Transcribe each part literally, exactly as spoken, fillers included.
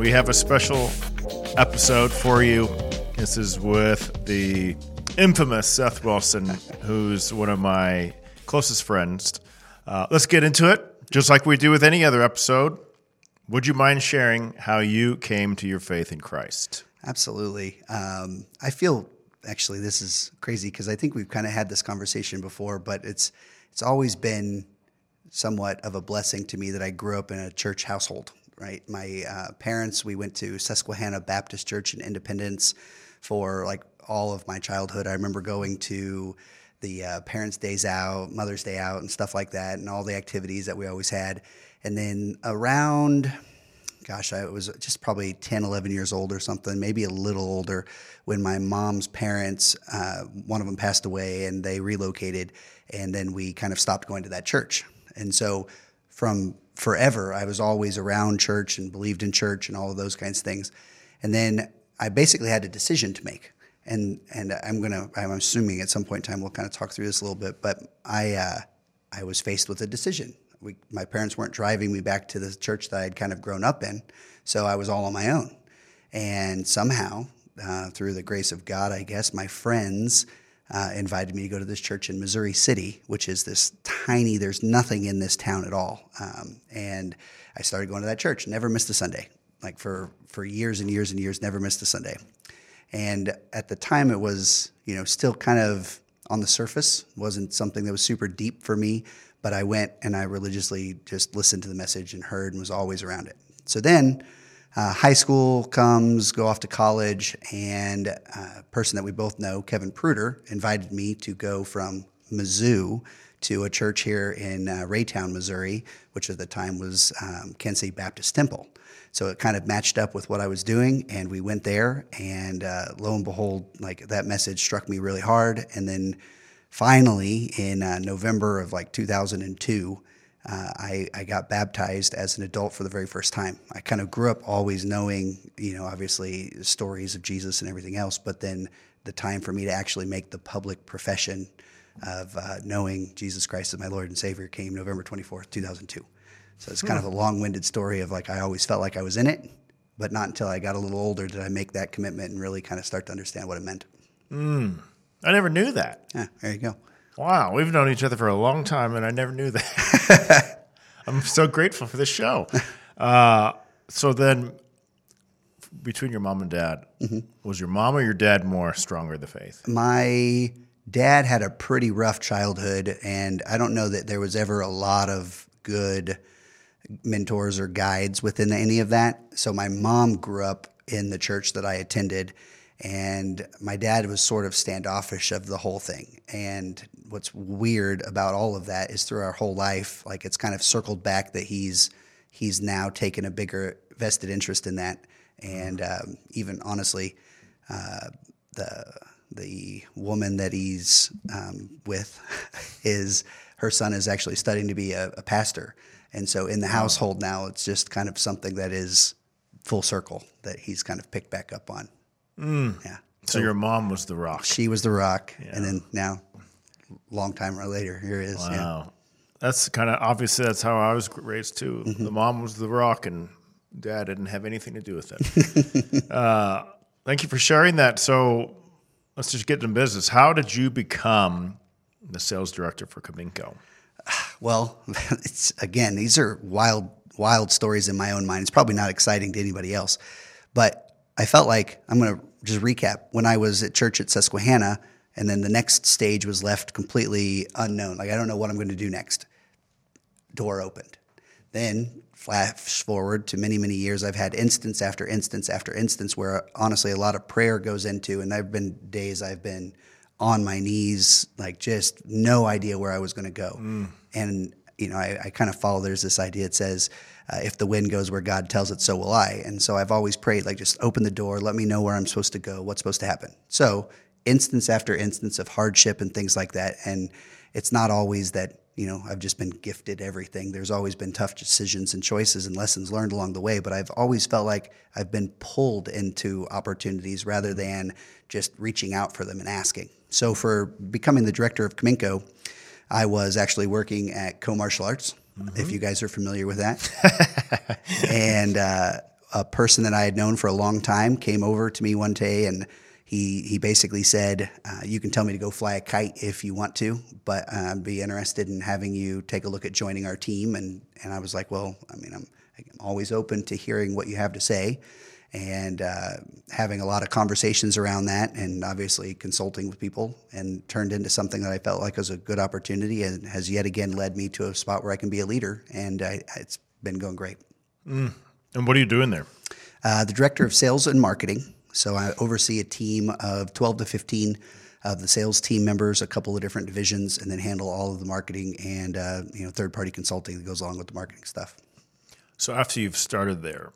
we have a special episode for you. This is with the infamous Seth Wilson, who's one of my closest friends. Uh, let's get into it. Just like we do with any other episode, would you mind sharing how you came to your faith in Christ? Absolutely. Um, I feel, actually, this is crazy because I think we've kind of had this conversation before, but it's it's always been somewhat of a blessing to me that I grew up in a church household, right? My uh, parents, we went to Susquehanna Baptist Church in Independence for like all of my childhood. I remember going to the uh, parents' days out, Mother's Day out, and stuff like that, and all the activities that we always had. And then around, gosh, I was just probably ten, eleven years old or something, maybe a little older, when my mom's parents, uh, one of them passed away, and they relocated, and then we kind of stopped going to that church. And so from forever, I was always around church and believed in church and all of those kinds of things. And then I basically had a decision to make. And and I'm gonna I'm assuming at some point in time we'll kind of talk through this a little bit, but I uh, I was faced with a decision. We, my parents weren't driving me back to the church that I'd kind of grown up in, so I was all on my own. And somehow, uh, through the grace of God, I guess, my friends uh, invited me to go to this church in Missouri City, which is this tiny. There's nothing in this town at all. Um, and I started going to that church. Never missed a Sunday, like for for years and years and years. Never missed a Sunday. And at the time, it was, you know, still kind of on the surface, wasn't something that was super deep for me, but I went and I religiously just listened to the message and heard and was always around it. So then uh, high school comes, go off to college, and a person that we both know, Kevin Pruder, invited me to go from Mizzou to a church here in uh, Raytown, Missouri, which at the time was um, Kansas City Baptist Temple. So it kind of matched up with what I was doing, and we went there, and uh, lo and behold, like that message struck me really hard. And then finally, in uh, November of like two thousand two, uh, I, I got baptized as an adult for the very first time. I kind of grew up always knowing, you know, obviously stories of Jesus and everything else, but then the time for me to actually make the public profession of uh, knowing Jesus Christ as my Lord and Savior came November twenty-fourth, two thousand two. So it's kind of a long-winded story of like I always felt like I was in it, but not until I got a little older did I make that commitment and really kind of start to understand what it meant. Mm. I never knew that. Yeah, there you go. Wow, we've known each other for a long time, and I never knew that. I'm so grateful for this show. Uh, so then between your mom and dad, mm-hmm. was your mom or your dad more stronger in the faith? My dad had a pretty rough childhood, and I don't know that there was ever a lot of good mentors or guides within any of that. So my mom grew up in the church that I attended, and my dad was sort of standoffish of the whole thing. And what's weird about all of that is through our whole life, like it's kind of circled back that he's he's now taken a bigger vested interest in that. And um, even honestly, uh, the the woman that he's um, with is her son is actually studying to be a, a pastor. And so in the household now, it's just kind of something that is full circle that he's kind of picked back up on. Mm. Yeah. So, so your mom was the rock. She was the rock. Yeah. And then now, long time later, here it is. Wow. Yeah. That's kind of, obviously, that's how I was raised too. Mm-hmm. The mom was the rock and dad didn't have anything to do with it. uh, thank you for sharing that. So let's just get into business. How did you become the sales director for Commenco? Well, it's again, these are wild, wild stories in my own mind. It's probably not exciting to anybody else, but I felt like I'm going to just recap. When I was at church at Susquehanna, and then the next stage was left completely unknown. Like, I don't know what I'm going to do next. Door opened. Then flash forward to many, many years. I've had instance after instance after instance where honestly a lot of prayer goes into, and there've been days I've been on my knees, like just no idea where I was going to go. Mm. And, you know, I, I kind of follow, there's this idea, it says, uh, if the wind goes where God tells it, so will I. And so I've always prayed, like, just open the door, let me know where I'm supposed to go, what's supposed to happen. So instance after instance of hardship and things like that. And it's not always that, you know, I've just been gifted everything. There's always been tough decisions and choices and lessons learned along the way, but I've always felt like I've been pulled into opportunities rather than just reaching out for them and asking. So for becoming the director of Commenco, I was actually working at Co Martial Arts, mm-hmm. if you guys are familiar with that. and uh, a person that I had known for a long time came over to me one day, and he he basically said, uh, you can tell me to go fly a kite if you want to, but uh, I'd be interested in having you take a look at joining our team. And and I was like, well, I mean, I'm, I'm always open to hearing what you have to say, and uh, having a lot of conversations around that, and obviously consulting with people, and turned into something that I felt like was a good opportunity, and has yet again led me to a spot where I can be a leader, and I, it's been going great. Mm. And what are you doing there? Uh, the director of sales and marketing. So I oversee a team of twelve to fifteen of the sales team members, a couple of different divisions, and then handle all of the marketing and uh, you know, third-party consulting that goes along with the marketing stuff. So after you've started there,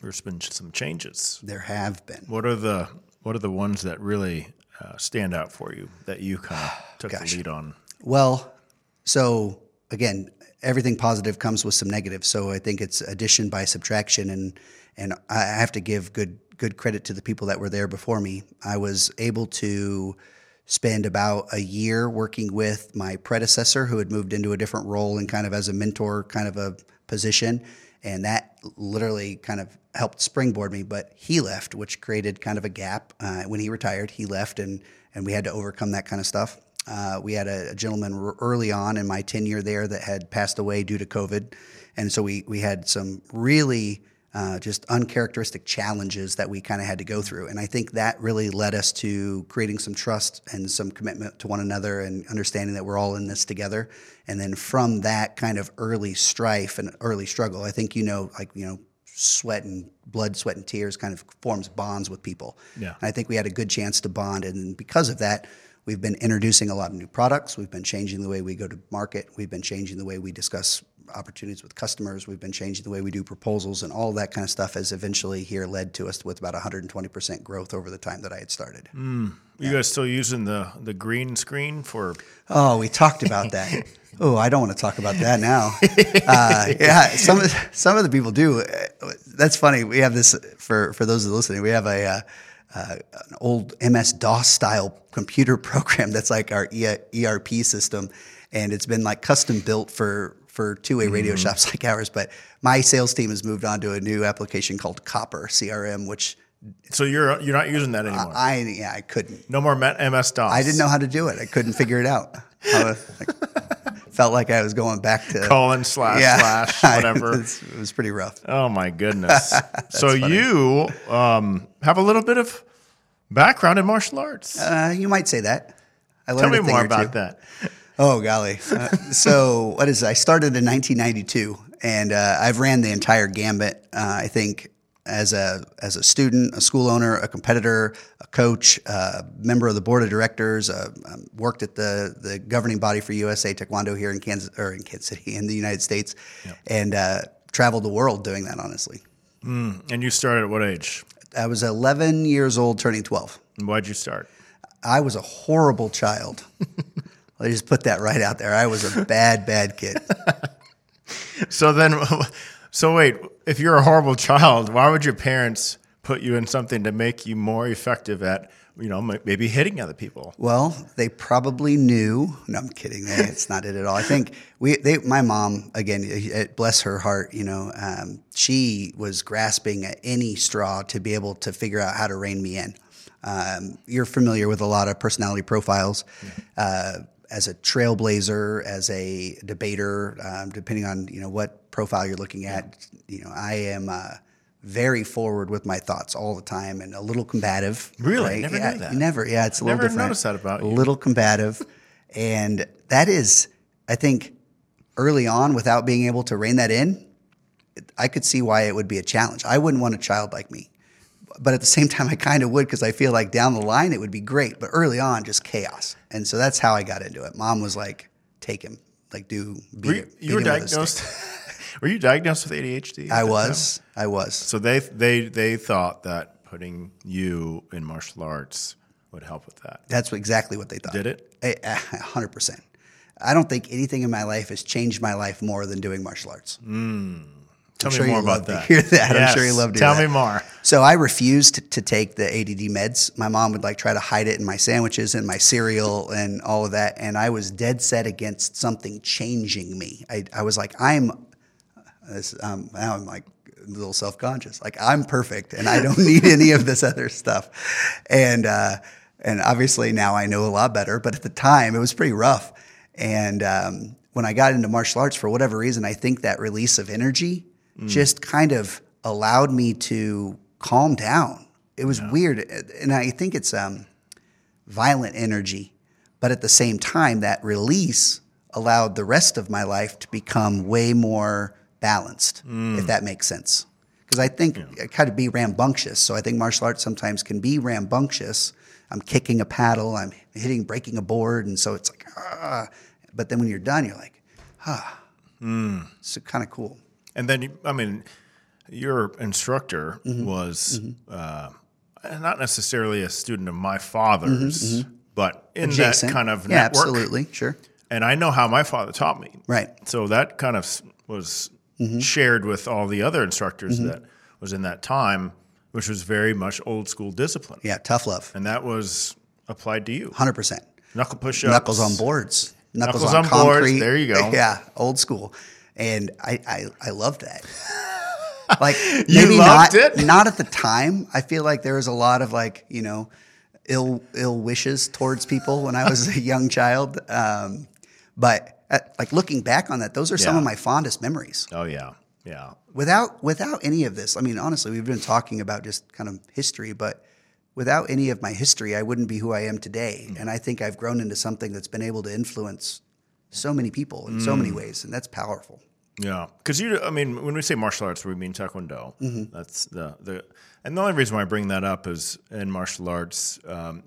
there's been some changes. There have been. What are the what are the ones that really uh, stand out for you that you kind of took Gosh. the lead on? Well, so again, everything positive comes with some negative. So I think it's addition by subtraction, and and I have to give good good credit to the people that were there before me. I was able to spend about a year working with my predecessor, who had moved into a different role and kind of as a mentor kind of a position. And that literally kind of helped springboard me, but he left, which created kind of a gap. Uh, when he retired, he left, and and we had to overcome that kind of stuff. Uh, we had a, a gentleman early on in my tenure there that had passed away due to COVID. And so we, we had some really uh, just uncharacteristic challenges that we kind of had to go through. And I think that really led us to creating some trust and some commitment to one another, and understanding that we're all in this together. And then from that kind of early strife and early struggle, I think, you know, like, you know, sweat and blood, sweat and tears kind of forms bonds with people. Yeah. And I think we had a good chance to bond. And because of that, we've been introducing a lot of new products. We've been changing the way we go to market. We've been changing the way we discuss opportunities with customers. We've been changing the way we do proposals, and all that kind of stuff has eventually here led to us with about one hundred twenty percent growth over the time that I had started. Mm. Yeah. You guys still using the, the green screen for? Oh, we talked about that. Oh, I don't want to talk about that now. Uh, yeah, some of, some of the people do. That's funny. We have this, for, for those that are listening, we have a uh, uh, an old M S DOS style computer program that's like our E R P system, and it's been like custom built for for two-way radio mm-hmm. shops like ours. But my sales team has moved on to a new application called Copper C R M, which... So you're you're not using that anymore? I, I yeah, I couldn't. No more M S DOS. I didn't know how to do it. I couldn't figure it out. I was, like, felt like I was going back to... Colon slash yeah, slash whatever. I, it was pretty rough. Oh, my goodness. So funny. you um, have a little bit of background in martial arts. Uh, you might say that. I learned Tell me a thing more about two. that. Oh, golly. Uh, so what is it? I started in nineteen ninety-two, and uh, I've ran the entire gambit, uh, I think, as a as a student, a school owner, a competitor, a coach, a member of the board of directors, uh, um, worked at the, the governing body for U S A Taekwondo here in Kansas, or in Kansas City, in the United States, yep. and uh, traveled the world doing that, honestly. Mm. And you started at what age? I was eleven years old, turning twelve. And why'd you start? I was a horrible child. I just put that right out there. I was a bad, bad kid. So then, so wait, if you're a horrible child, why would your parents put you in something to make you more effective at, you know, maybe hitting other people? Well, they probably knew. No, I'm kidding. It's not it at all. I think we, they, my mom, again, bless her heart, you know, um, she was grasping at any straw to be able to figure out how to rein me in. Um, you're familiar with a lot of personality profiles. Yeah. Uh, as a trailblazer, as a debater, um, depending on, you know, what profile you're looking at, you know, I am uh, very forward with my thoughts all the time, and a little combative. Really? Right? I never yeah, knew that. Never, yeah, it's a never little different. Never noticed that about you. A little combative. And that is, I think, early on, without being able to rein that in, I could see why it would be a challenge. I wouldn't want a child like me. But at the same time, I kind of would, because I feel like down the line it would be great. But early on, just chaos. And so that's how I got into it. Mom was like, take him. Like, do, beat were you, him. Beat you were him diagnosed. Were you diagnosed with A D H D? I was. Time? I was. So they they they thought that putting you in martial arts would help with that. That's exactly what they thought. Did it? A, a hundred percent. I don't think anything in my life has changed my life more than doing martial arts. Mm. Tell I'm me sure more about that. Hear that. Yes. I'm sure you love to hear that. Tell me more. So I refused to take the A D D meds. My mom would like try to hide it in my sandwiches and my cereal and all of that. And I was dead set against something changing me. I, I was like, I'm, this, um, now I'm like a little self-conscious. Like, I'm perfect, and I don't need any of this other stuff. And uh, and obviously now I know a lot better, but at the time it was pretty rough. And um, when I got into martial arts, for whatever reason, I think that release of energy mm. just kind of allowed me to calm down. It was yeah. weird, and I think it's um, violent energy, but at the same time, that release allowed the rest of my life to become way more balanced, mm. if that makes sense. Because I think yeah. I kind of be rambunctious, so I think martial arts sometimes can be rambunctious. I'm kicking a paddle, I'm hitting, breaking a board, and so it's like, ah. But then when you're done, you're like, ah. Mm. It's kind of cool. And then, you, I mean, your instructor mm-hmm. was mm-hmm. Uh, not necessarily a student of my father's, mm-hmm. but in adjacent. That kind of yeah, network. Absolutely, sure. And I know how my father taught me. Right. So that kind of was mm-hmm. shared with all the other instructors mm-hmm. that was in that time, which was very much old school discipline. Yeah, tough love. And that was applied to you. one hundred percent. Knuckle push-ups. Knuckles on boards. Knuckles, Knuckles on, on concrete. Boards. There you go. Yeah, old school. And I, I, I loved that. Like, maybe you loved not, it? Not at the time. I feel like there was a lot of, like, you know, ill ill wishes towards people when I was a young child. Um, but at, like, looking back on that, those are yeah. some of my fondest memories. Oh yeah, yeah. Without without any of this, I mean, honestly, we've been talking about just kind of history, but without any of my history, I wouldn't be who I am today. Mm. And I think I've grown into something that's been able to influence so many people in mm. so many ways, and that's powerful. Yeah, because you, I mean, when we say martial arts, we mean Taekwondo. Mm-hmm. That's the, the, and the only reason why I bring that up is in martial arts, um,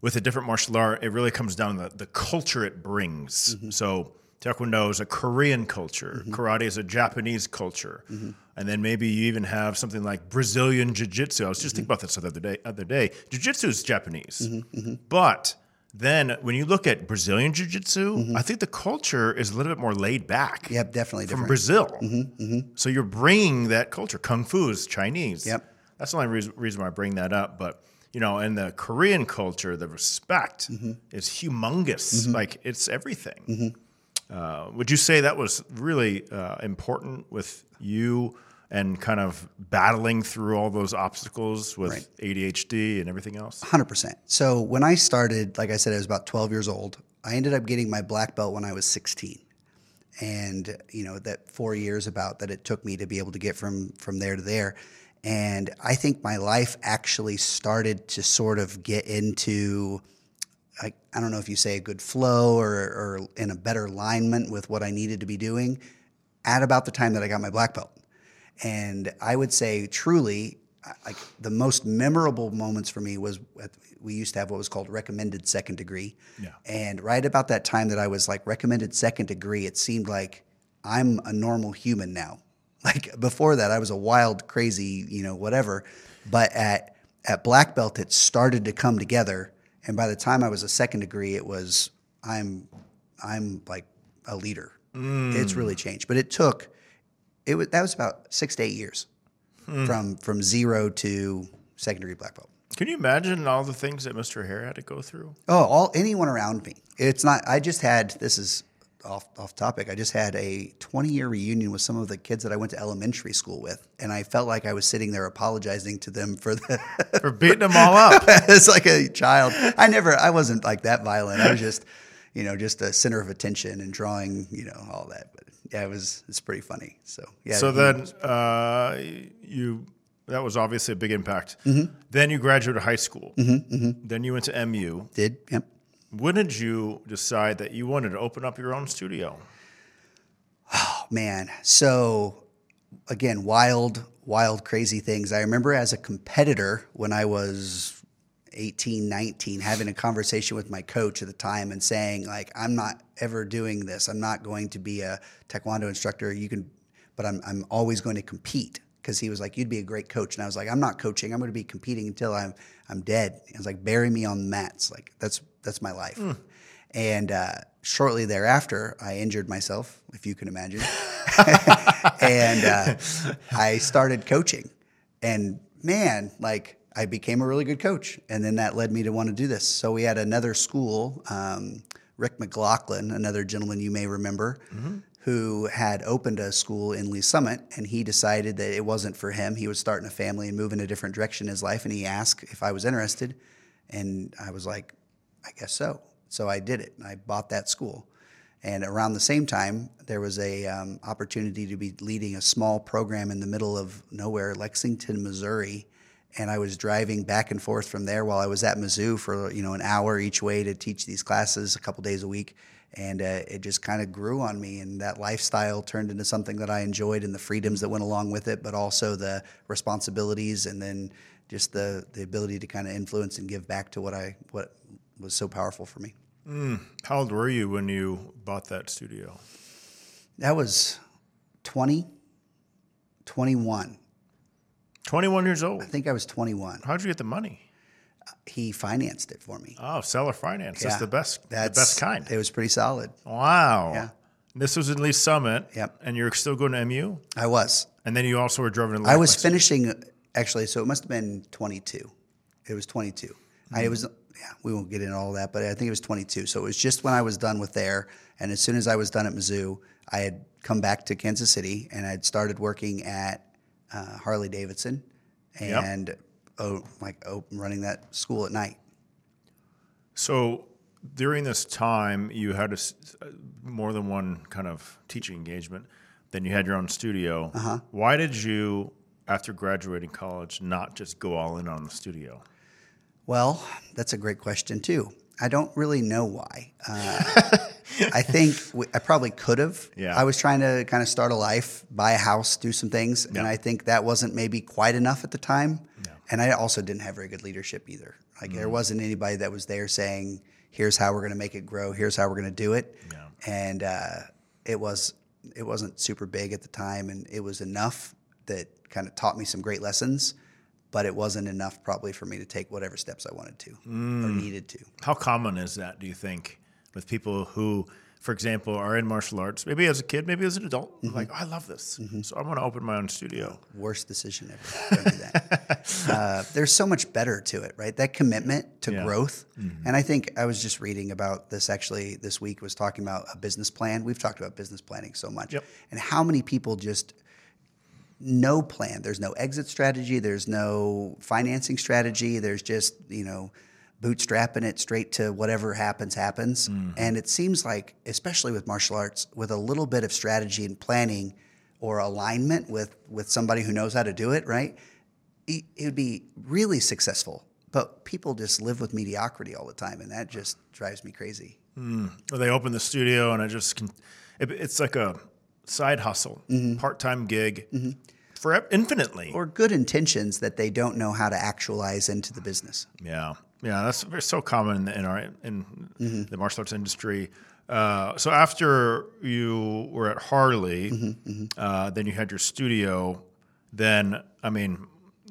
with a different martial art, it really comes down to the, the culture it brings. Mm-hmm. So Taekwondo is a Korean culture, mm-hmm. karate is a Japanese culture, mm-hmm. and then maybe you even have something like Brazilian Jiu-Jitsu. I was just mm-hmm. thinking about this the other day. Other day, Jiu-Jitsu is Japanese, mm-hmm. Mm-hmm. but then when you look at Brazilian Jiu-Jitsu, mm-hmm. I think the culture is a little bit more laid back. Yep, definitely different. From Brazil. Mm-hmm, mm-hmm. So you're bringing that culture. Kung Fu is Chinese. Yep. That's the only reason, reason why I bring that up. But, you know, in the Korean culture, the respect mm-hmm. is humongous. Mm-hmm. Like, it's everything. Mm-hmm. Uh, would you say that was really uh, important with you and kind of battling through all those obstacles with right. A D H D and everything else? one hundred percent. So when I started, like I said, I was about twelve years old. I ended up getting my black belt when I was sixteen. And, you know, that four years about that it took me to be able to get from, from there to there. And I think my life actually started to sort of get into, I, I don't know if you say a good flow or, or in a better alignment with what I needed to be doing at about the time that I got my black belt. And I would say truly, like, the most memorable moments for me was we used to have what was called recommended second degree. Yeah. And right about that time that I was like recommended second degree, it seemed like I'm a normal human now. Like, before that, I was a wild, crazy, you know, whatever. But at, at black belt, it started to come together. And by the time I was a second degree, it was, I'm, I'm like a leader. Mm. It's really changed, but it took... It was, that was about six to eight years hmm. from from zero to second degree black belt. Can you imagine all the things that Mister Hare had to go through? Oh, all anyone around me. It's not. I just had this is off off topic. I just had a twenty year reunion with some of the kids that I went to elementary school with, and I felt like I was sitting there apologizing to them for the for beating them all up. It's like a child. I never. I wasn't like that violent. I was just, you know, just a center of attention and drawing, you know, all that. But yeah, it was, it's pretty funny. So, yeah. So then uh, you, that was obviously a big impact. Mm-hmm. Then you graduated high school. Mm-hmm, mm-hmm. Then you went to M U. Did, yep. When did you decide that you wanted to open up your own studio? Oh, man. So, again, wild, wild, crazy things. I remember as a competitor when I was eighteen, nineteen, having a conversation with my coach at the time and saying, like, I'm not ever doing this. I'm not going to be a Taekwondo instructor. You can, but I'm, I'm always going to compete. Cause he was like, you'd be a great coach. And I was like, I'm not coaching. I'm going to be competing until I'm, I'm dead. I was like, bury me on the mats. Like, that's, that's my life. Mm. And, uh, shortly thereafter, I injured myself, if you can imagine. And, uh, I started coaching, and man, like, I became a really good coach, and then that led me to want to do this. So we had another school, um, Rick McLaughlin, another gentleman you may remember, mm-hmm. who had opened a school in Lee Summit, and he decided that it wasn't for him. He was starting a family and moving a different direction in his life, and he asked if I was interested, and I was like, I guess so. So I did it, and I bought that school. And around the same time, there was a um, opportunity to be leading a small program in the middle of nowhere, Lexington, Missouri, and I was driving back and forth from there while I was at Mizzou for, you know, an hour each way to teach these classes a couple days a week. And uh, it just kind of grew on me, and that lifestyle turned into something that I enjoyed, and the freedoms that went along with it, but also the responsibilities, and then just the, the ability to kind of influence and give back to what I what was so powerful for me. Mm. How old were you when you bought that studio? That was twenty, twenty-one. twenty-one years old? I think I was twenty-one. How'd you get the money? He financed it for me. Oh, seller finance. Yeah. That's the best That's, the best kind. It was pretty solid. Wow. Yeah. This was in Lee Summit. Yep. And you're still going to M U? I was. And then you also were driving in Lexington. I was finishing, actually, so it must have been twenty-two. It was twenty-two. Mm-hmm. I, it was, yeah, we won't get into all that, but I think it was twenty-two. So it was just when I was done with there, and as soon as I was done at Mizzou, I had come back to Kansas City, and I had started working at uh, Harley-Davidson, and yep. Oh, like oh, running that school at night. So during this time, you had a, more than one kind of teaching engagement. Then you had your own studio. Uh-huh. Why did you, after graduating college, not just go all in on the studio? Well, that's a great question, too. I don't really know why. Uh, I think we, I probably could have. Yeah. I was trying to kind of start a life, buy a house, do some things, yeah. and I think that wasn't maybe quite enough at the time. Yeah. And I also didn't have very good leadership either. Like mm-hmm. there wasn't anybody that was there saying, here's how we're going to make it grow, here's how we're going to do it. Yeah. And uh, it, was, it wasn't super big at the time, and it was enough that kind of taught me some great lessons. But it wasn't enough probably for me to take whatever steps I wanted to mm. or needed to. How common is that, do you think, with people who, for example, are in martial arts, maybe as a kid, maybe as an adult, mm-hmm. like, oh, I love this, mm-hmm. so I want to open my own studio. Worst decision ever. Don't do that. uh, there's so much better to it, right? That commitment to yeah. growth. Mm-hmm. And I think I was just reading about this actually this week, was talking about a business plan. We've talked about business planning so much. Yep. And how many people just... no plan. There's no exit strategy. There's no financing strategy. There's just, you know, bootstrapping it straight to whatever happens, happens. Mm. And it seems like, especially with martial arts, with a little bit of strategy and planning or alignment with, with somebody who knows how to do it, right, it would be really successful. But people just live with mediocrity all the time, and that just drives me crazy. Mm. Well, they open the studio, and I just can, it, it's like a side hustle, mm-hmm. part-time gig, mm-hmm. for infinitely. Or good intentions that they don't know how to actualize into the business. Yeah. Yeah, that's so common in our in mm-hmm. the martial arts industry. Uh, so after you were at Harley, mm-hmm. Mm-hmm. Uh, then you had your studio, then, I mean,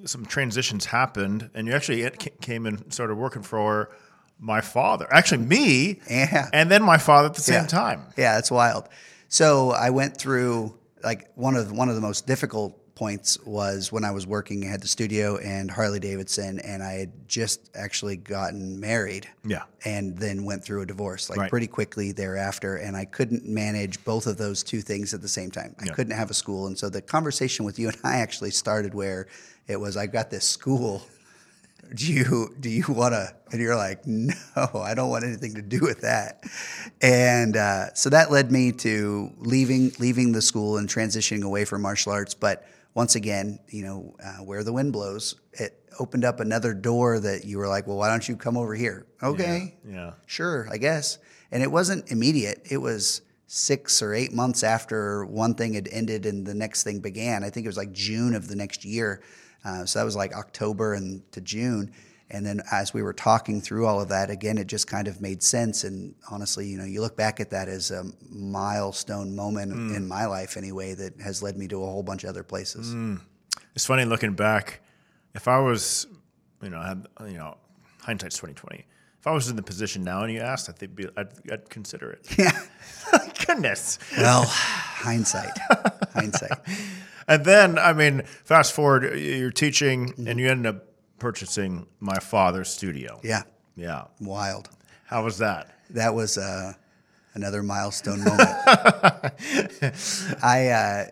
some transitions happened, and you actually came and started working for my father. Actually, me, yeah. and then my father at the same yeah. time. Yeah, that's wild. So I went through, like, one of one of the most difficult points was when I was working at the studio and Harley-Davidson, and I had just actually gotten married. Yeah. And then went through a divorce, like, right. pretty quickly thereafter, and I couldn't manage both of those two things at the same time. I yeah. couldn't have a school, and so the conversation with you and I actually started where it was, I got this school. Do you do you want to? And you're like, no, I don't want anything to do with that. And uh, so that led me to leaving leaving the school and transitioning away from martial arts. But once again, you know, uh, where the wind blows, it opened up another door that you were like, well, why don't you come over here? Okay, yeah, yeah. sure, I guess. And it wasn't immediate. It was six or eight months after one thing had ended and the next thing began. I think it was like June of the next year. Uh, so that was like October and to June. And then as we were talking through all of that, again, it just kind of made sense. And honestly, you know, you look back at that as a milestone moment mm. in my life anyway, that has led me to a whole bunch of other places. Mm. It's funny looking back. If I was, you know, had, you know, hindsight's twenty twenty. If I was in the position now and you asked, I think be, I'd, I'd consider it. Yeah. Goodness. Well, hindsight. Hindsight. And then, I mean, fast forward, you're teaching, mm-hmm. and you ended up purchasing my father's studio. Yeah. Yeah. Wild. How was that? That was uh, another milestone moment. I uh,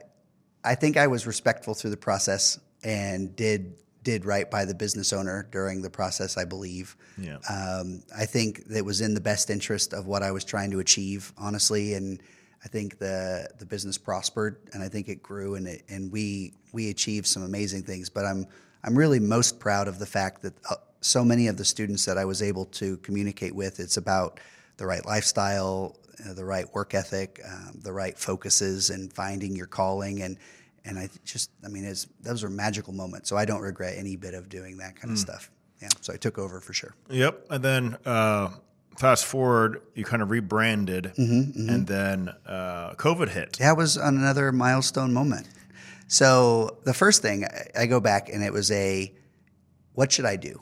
I think I was respectful through the process and did did right by the business owner during the process, I believe. Yeah. Um, I think it was in the best interest of what I was trying to achieve, honestly, and I think the the business prospered, and I think it grew, and it, and we we achieved some amazing things. But I'm I'm really most proud of the fact that uh, so many of the students that I was able to communicate with, it's about the right lifestyle, uh, the right work ethic, um, the right focuses, and finding your calling. And and I just I mean, it's, those are magical moments. So I don't regret any bit of doing that kind mm. of stuff. Yeah. So I took over for sure. Yep. And then. Uh Fast forward, you kind of rebranded, mm-hmm, mm-hmm. and then uh, COVID hit. That was another milestone moment. So the first thing, I go back, and it was a, what should I do?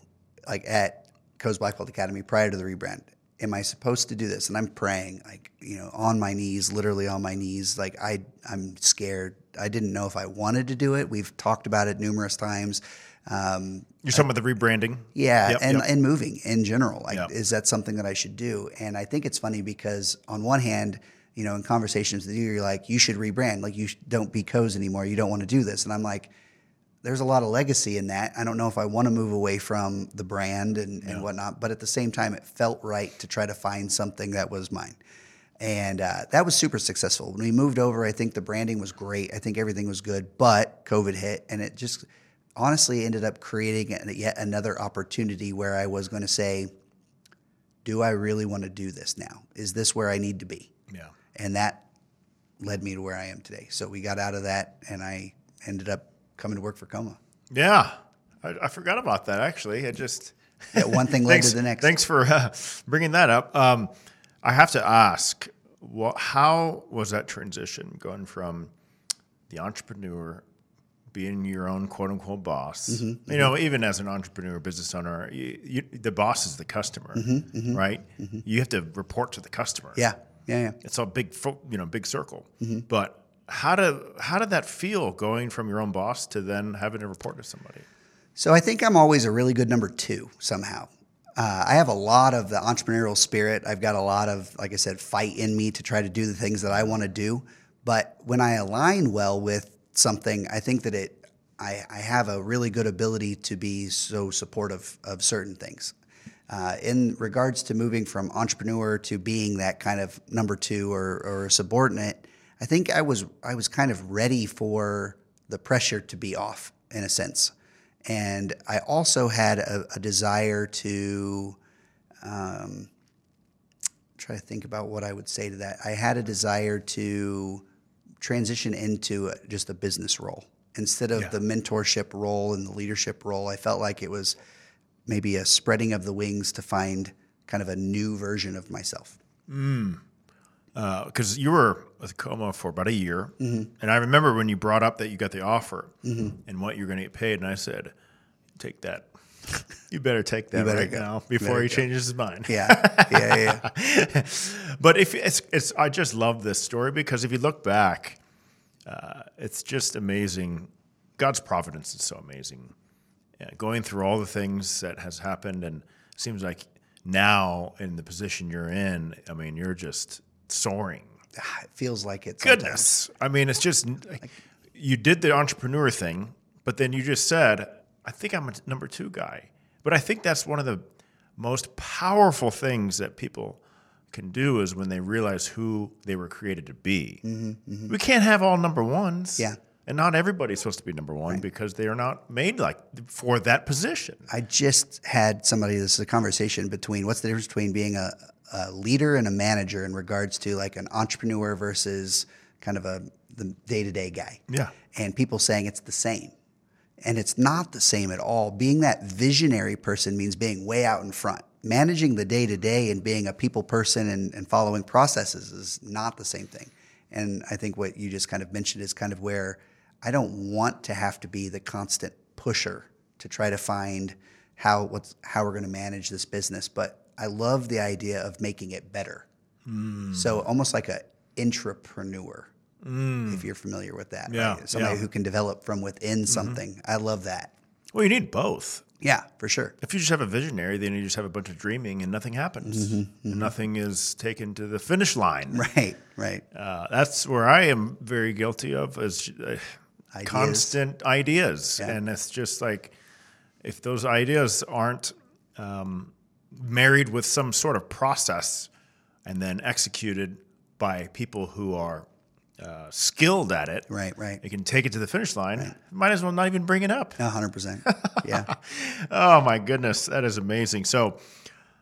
Like at Co's Black Belt Academy prior to the rebrand, am I supposed to do this? And I'm praying, like, you know, on my knees, literally on my knees. Like I, I'm scared. I didn't know if I wanted to do it. We've talked about it numerous times. Um, You're talking I, about the rebranding? Yeah, yep, and, yep. and moving in general. Like, yep. Is that something that I should do? And I think it's funny because on one hand, you know, in conversations with you, you're like, you should rebrand. Like, you sh- don't be Co's anymore. You don't want to do this. And I'm like, there's a lot of legacy in that. I don't know if I want to move away from the brand and, and yeah. whatnot. But at the same time, it felt right to try to find something that was mine. And uh, that was super successful. When we moved over, I think the branding was great. I think everything was good. But COVID hit, and it just – honestly ended up creating yet another opportunity where I was going to say, do I really want to do this now? Is this where I need to be? Yeah. And that led me to where I am today. So we got out of that, and I ended up coming to work for Coma. Yeah. I, I forgot about that, actually. I just... Yeah, one thing led to the next. Thanks for uh, bringing that up. Um, I have to ask, what, how was that transition going from the entrepreneur being your own quote-unquote boss, mm-hmm, you mm-hmm. know, even as an entrepreneur, business owner, you, you, the boss is the customer, mm-hmm, mm-hmm, right? Mm-hmm. You have to report to the customer. Yeah, yeah, yeah. It's a big, you know, big circle. Mm-hmm. But how did how did that feel going from your own boss to then having to report to somebody? So I think I'm always a really good number two somehow. Uh, I have a lot of the entrepreneurial spirit. I've got a lot of, like I said, fight in me to try to do the things that I want to do. But when I align well with something, I think that it, I, I have a really good ability to be so supportive of certain things. Uh, in regards to moving from entrepreneur to being that kind of number two or, or a subordinate, I think I was I was kind of ready for the pressure to be off in a sense. And I also had a, a desire to um, try to think about what I would say to that. I had a desire to transition into a, just a business role instead of yeah. the mentorship role and the leadership role. I felt like it was maybe a spreading of the wings to find kind of a new version of myself. Mm. Uh, 'cause you were with Coma for about a year. Mm-hmm. And I remember when you brought up that you got the offer mm-hmm. and what you're going to get paid. And I said, take that. You better take that better right go. now before he go. changes his mind. Yeah, yeah, yeah. But if it's, it's, I just love this story because if you look back, uh, it's just amazing. God's providence is so amazing. Yeah, going through all the things that has happened, and it seems like now in the position you're in, I mean, you're just soaring. It feels like it. Goodness, sometimes. I mean, it's just like, you did the entrepreneur thing, but then you just said, I think I'm a number two guy. But I think that's one of the most powerful things that people can do is when they realize who they were created to be. Mm-hmm, mm-hmm. We can't have all number ones. Yeah. And not everybody's supposed to be number one right. because they are not made like for that position. I just had somebody, this is a conversation between what's the difference between being a, a leader and a manager in regards to like an entrepreneur versus kind of a the day-to-day guy. Yeah. And people saying it's the same. And it's not the same at all. Being that visionary person means being way out in front. Managing the day-to-day and being a people person and, and following processes is not the same thing. And I think what you just kind of mentioned is kind of where I don't want to have to be the constant pusher to try to find how what's how we're going to manage this business. But I love the idea of making it better. Mm. So almost like an intrapreneur. Mm. If you're familiar with that, yeah, right? Somebody yeah. who can develop from within something. Mm-hmm. I love that. Well, you need both. Yeah, for sure. If you just have a visionary, then you just have a bunch of dreaming and nothing happens. Mm-hmm, mm-hmm. And nothing is taken to the finish line. Right, right. Uh, that's where I am very guilty of is uh, ideas. constant ideas. Yeah. And it's just like if those ideas aren't um, married with some sort of process and then executed by people who are Uh, skilled at it, right, right. It can take it to the finish line. Right. Might as well not even bring it up. A hundred percent. Yeah. Oh my goodness, that is amazing. So,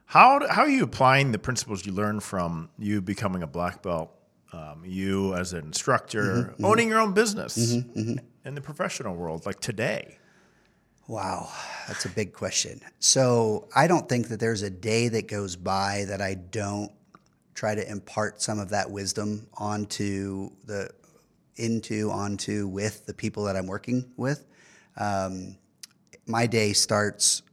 how how are you applying the principles you learned from you becoming a black belt? Um, you as an instructor, mm-hmm, owning mm-hmm. your own business mm-hmm, mm-hmm. in the professional world, like today. Wow, that's a big question. So, I don't think that there's a day that goes by that I don't try to impart some of that wisdom onto the, into, onto, with the people that I'm working with. Um, my day starts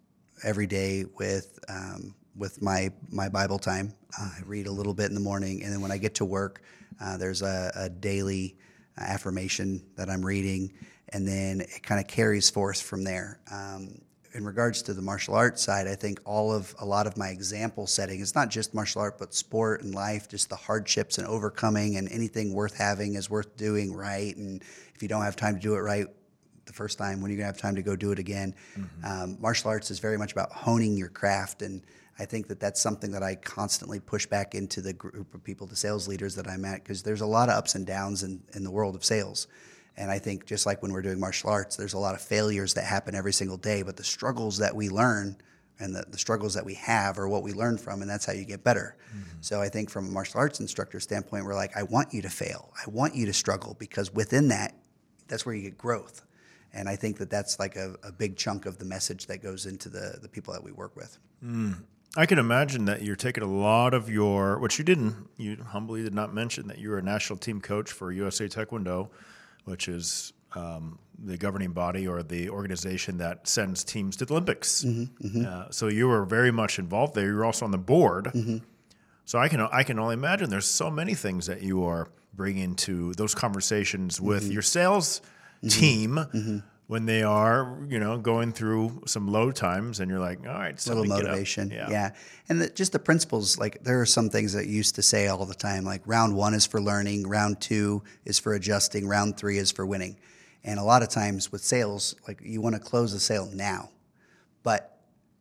every day with um, with my my Bible time. Uh, I read a little bit in the morning, and then when I get to work, uh, there's a, a daily affirmation that I'm reading, and then it kind of carries forth from there. Um, In regards to the martial arts side, I think all of a lot of my example setting, it's not just martial art, but sport and life, just the hardships and overcoming, and anything worth having is worth doing right. And if you don't have time to do it right the first time, when are you going to have time to go do it again? Mm-hmm. Um, martial arts is very much about honing your craft. And I think that that's something that I constantly push back into the group of people, the sales leaders that I'm at, because there's a lot of ups and downs in, in the world of sales. And I think just like when we're doing martial arts, there's a lot of failures that happen every single day, but the struggles that we learn and the, the struggles that we have are what we learn from, and that's how you get better. Mm-hmm. So I think from a martial arts instructor standpoint, we're like, I want you to fail. I want you to struggle, because within that, that's where you get growth. And I think that that's like a, a big chunk of the message that goes into the, the people that we work with. Mm. I can imagine that you're taking a lot of your, which you didn't, you humbly did not mention that you were a national team coach for U S A Taekwondo, which is um, the governing body or the organization that sends teams to the Olympics. Mm-hmm, mm-hmm. Uh, so you were very much involved there. You were also on the board. Mm-hmm. So I can I can only imagine there's so many things that you are bringing to those conversations with mm-hmm. your sales mm-hmm. team mm-hmm. when they are, you know, going through some low times, and you're like, all right, so a little motivation, yeah. yeah. And the, just the principles, like there are some things that you used to say all the time, like round one is for learning, round two is for adjusting, round three is for winning. And a lot of times with sales, like you want to close the sale now, but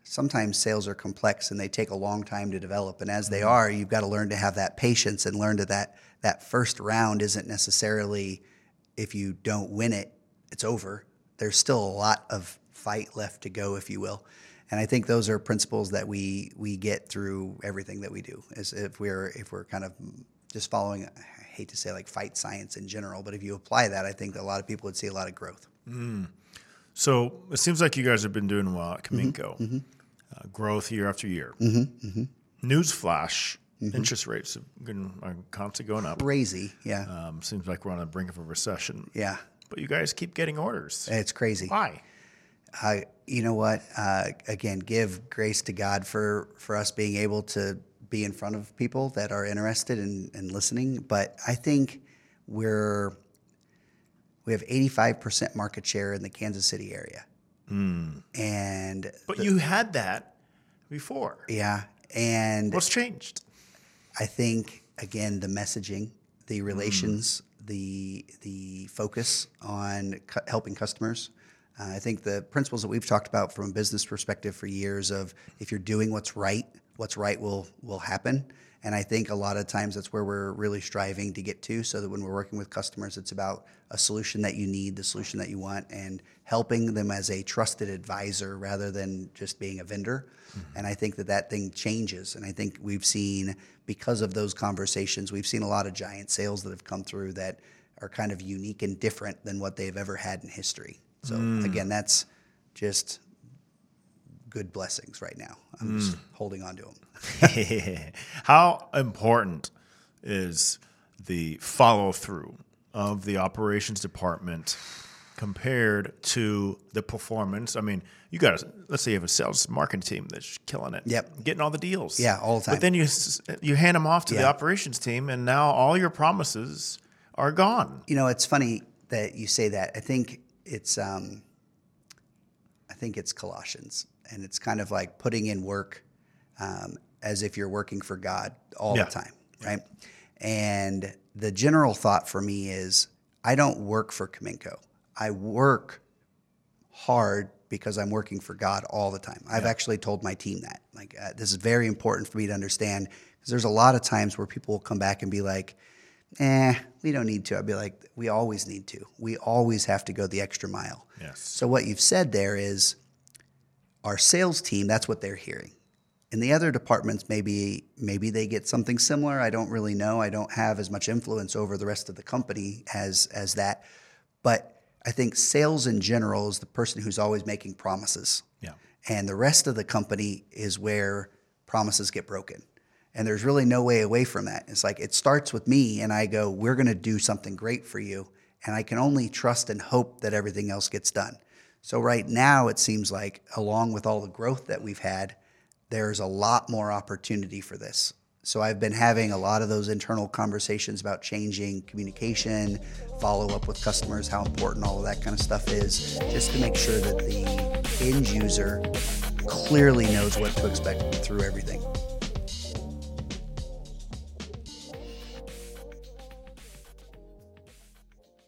sometimes sales are complex and they take a long time to develop. And as mm-hmm. they are, you've got to learn to have that patience and learn to that that first round isn't necessarily, if you don't win it, it's over. There's still a lot of fight left to go, if you will. And I think those are principles that we we get through everything that we do. Is if we're if we're kind of just following, I hate to say like fight science in general, but if you apply that, I think a lot of people would see a lot of growth. Mm. So it seems like you guys have been doing well at Commenco. Mm-hmm. Uh, growth year after year. Mm-hmm. Mm-hmm. Newsflash. Mm-hmm. Interest rates have been, are constantly going up. Crazy, yeah. Um, seems like we're on the brink of a recession. Yeah. But you guys keep getting orders. It's crazy. Why? Uh, you know what? Uh, again, give grace to God for, for us being able to be in front of people that are interested in, in listening. But I think we're we have eighty-five percent market share in the Kansas City area. Mm. And but the, you had that before. Yeah. And what's changed? I think, again, the messaging, the relations. Mm. the the focus on cu- helping customers. Uh, I think the principles that we've talked about from a business perspective for years of if you're doing what's right, what's right will will happen. And I think a lot of times that's where we're really striving to get to, so that when we're working with customers, it's about a solution that you need, the solution that you want, and helping them as a trusted advisor rather than just being a vendor. Mm-hmm. And I think that that thing changes. And I think we've seen, because of those conversations, we've seen a lot of giant sales that have come through that are kind of unique and different than what they've ever had in history. So mm. again, that's just good blessings right now. I'm mm. just holding on to them. How important is the follow-through of the operations department compared to the performance? I mean, you got to, let's say you have a sales marketing team that's killing it. Yep. Getting all the deals. Yeah, all the time. But then you you hand them off to yeah. the operations team, and now all your promises are gone. You know, it's funny that you say that. I think it's um, I think it's Colossians. and it's kind of like putting in work um, as if you're working for God all yeah. the time, right? Yeah. And the general thought for me is I don't work for Commenco. I work hard because I'm working for God all the time. I've yeah. actually told my team that. Like, uh, this is very important for me to understand, because there's a lot of times where people will come back and be like, eh, we don't need to. I'd be like, we always need to. We always have to go the extra mile. Yes. So what you've said there is our sales team, that's what they're hearing. In the other departments, maybe maybe they get something similar. I don't really know. I don't have as much influence over the rest of the company as as that. But I think sales in general is the person who's always making promises. Yeah. And the rest of the company is where promises get broken. And there's really no way away from that. It's like it starts with me, and I go, we're going to do something great for you. And I can only trust and hope that everything else gets done. So right now it seems like, along with all the growth that we've had, there's a lot more opportunity for this. So I've been having a lot of those internal conversations about changing communication, follow up with customers, how important all of that kind of stuff is, just to make sure that the end user clearly knows what to expect through everything.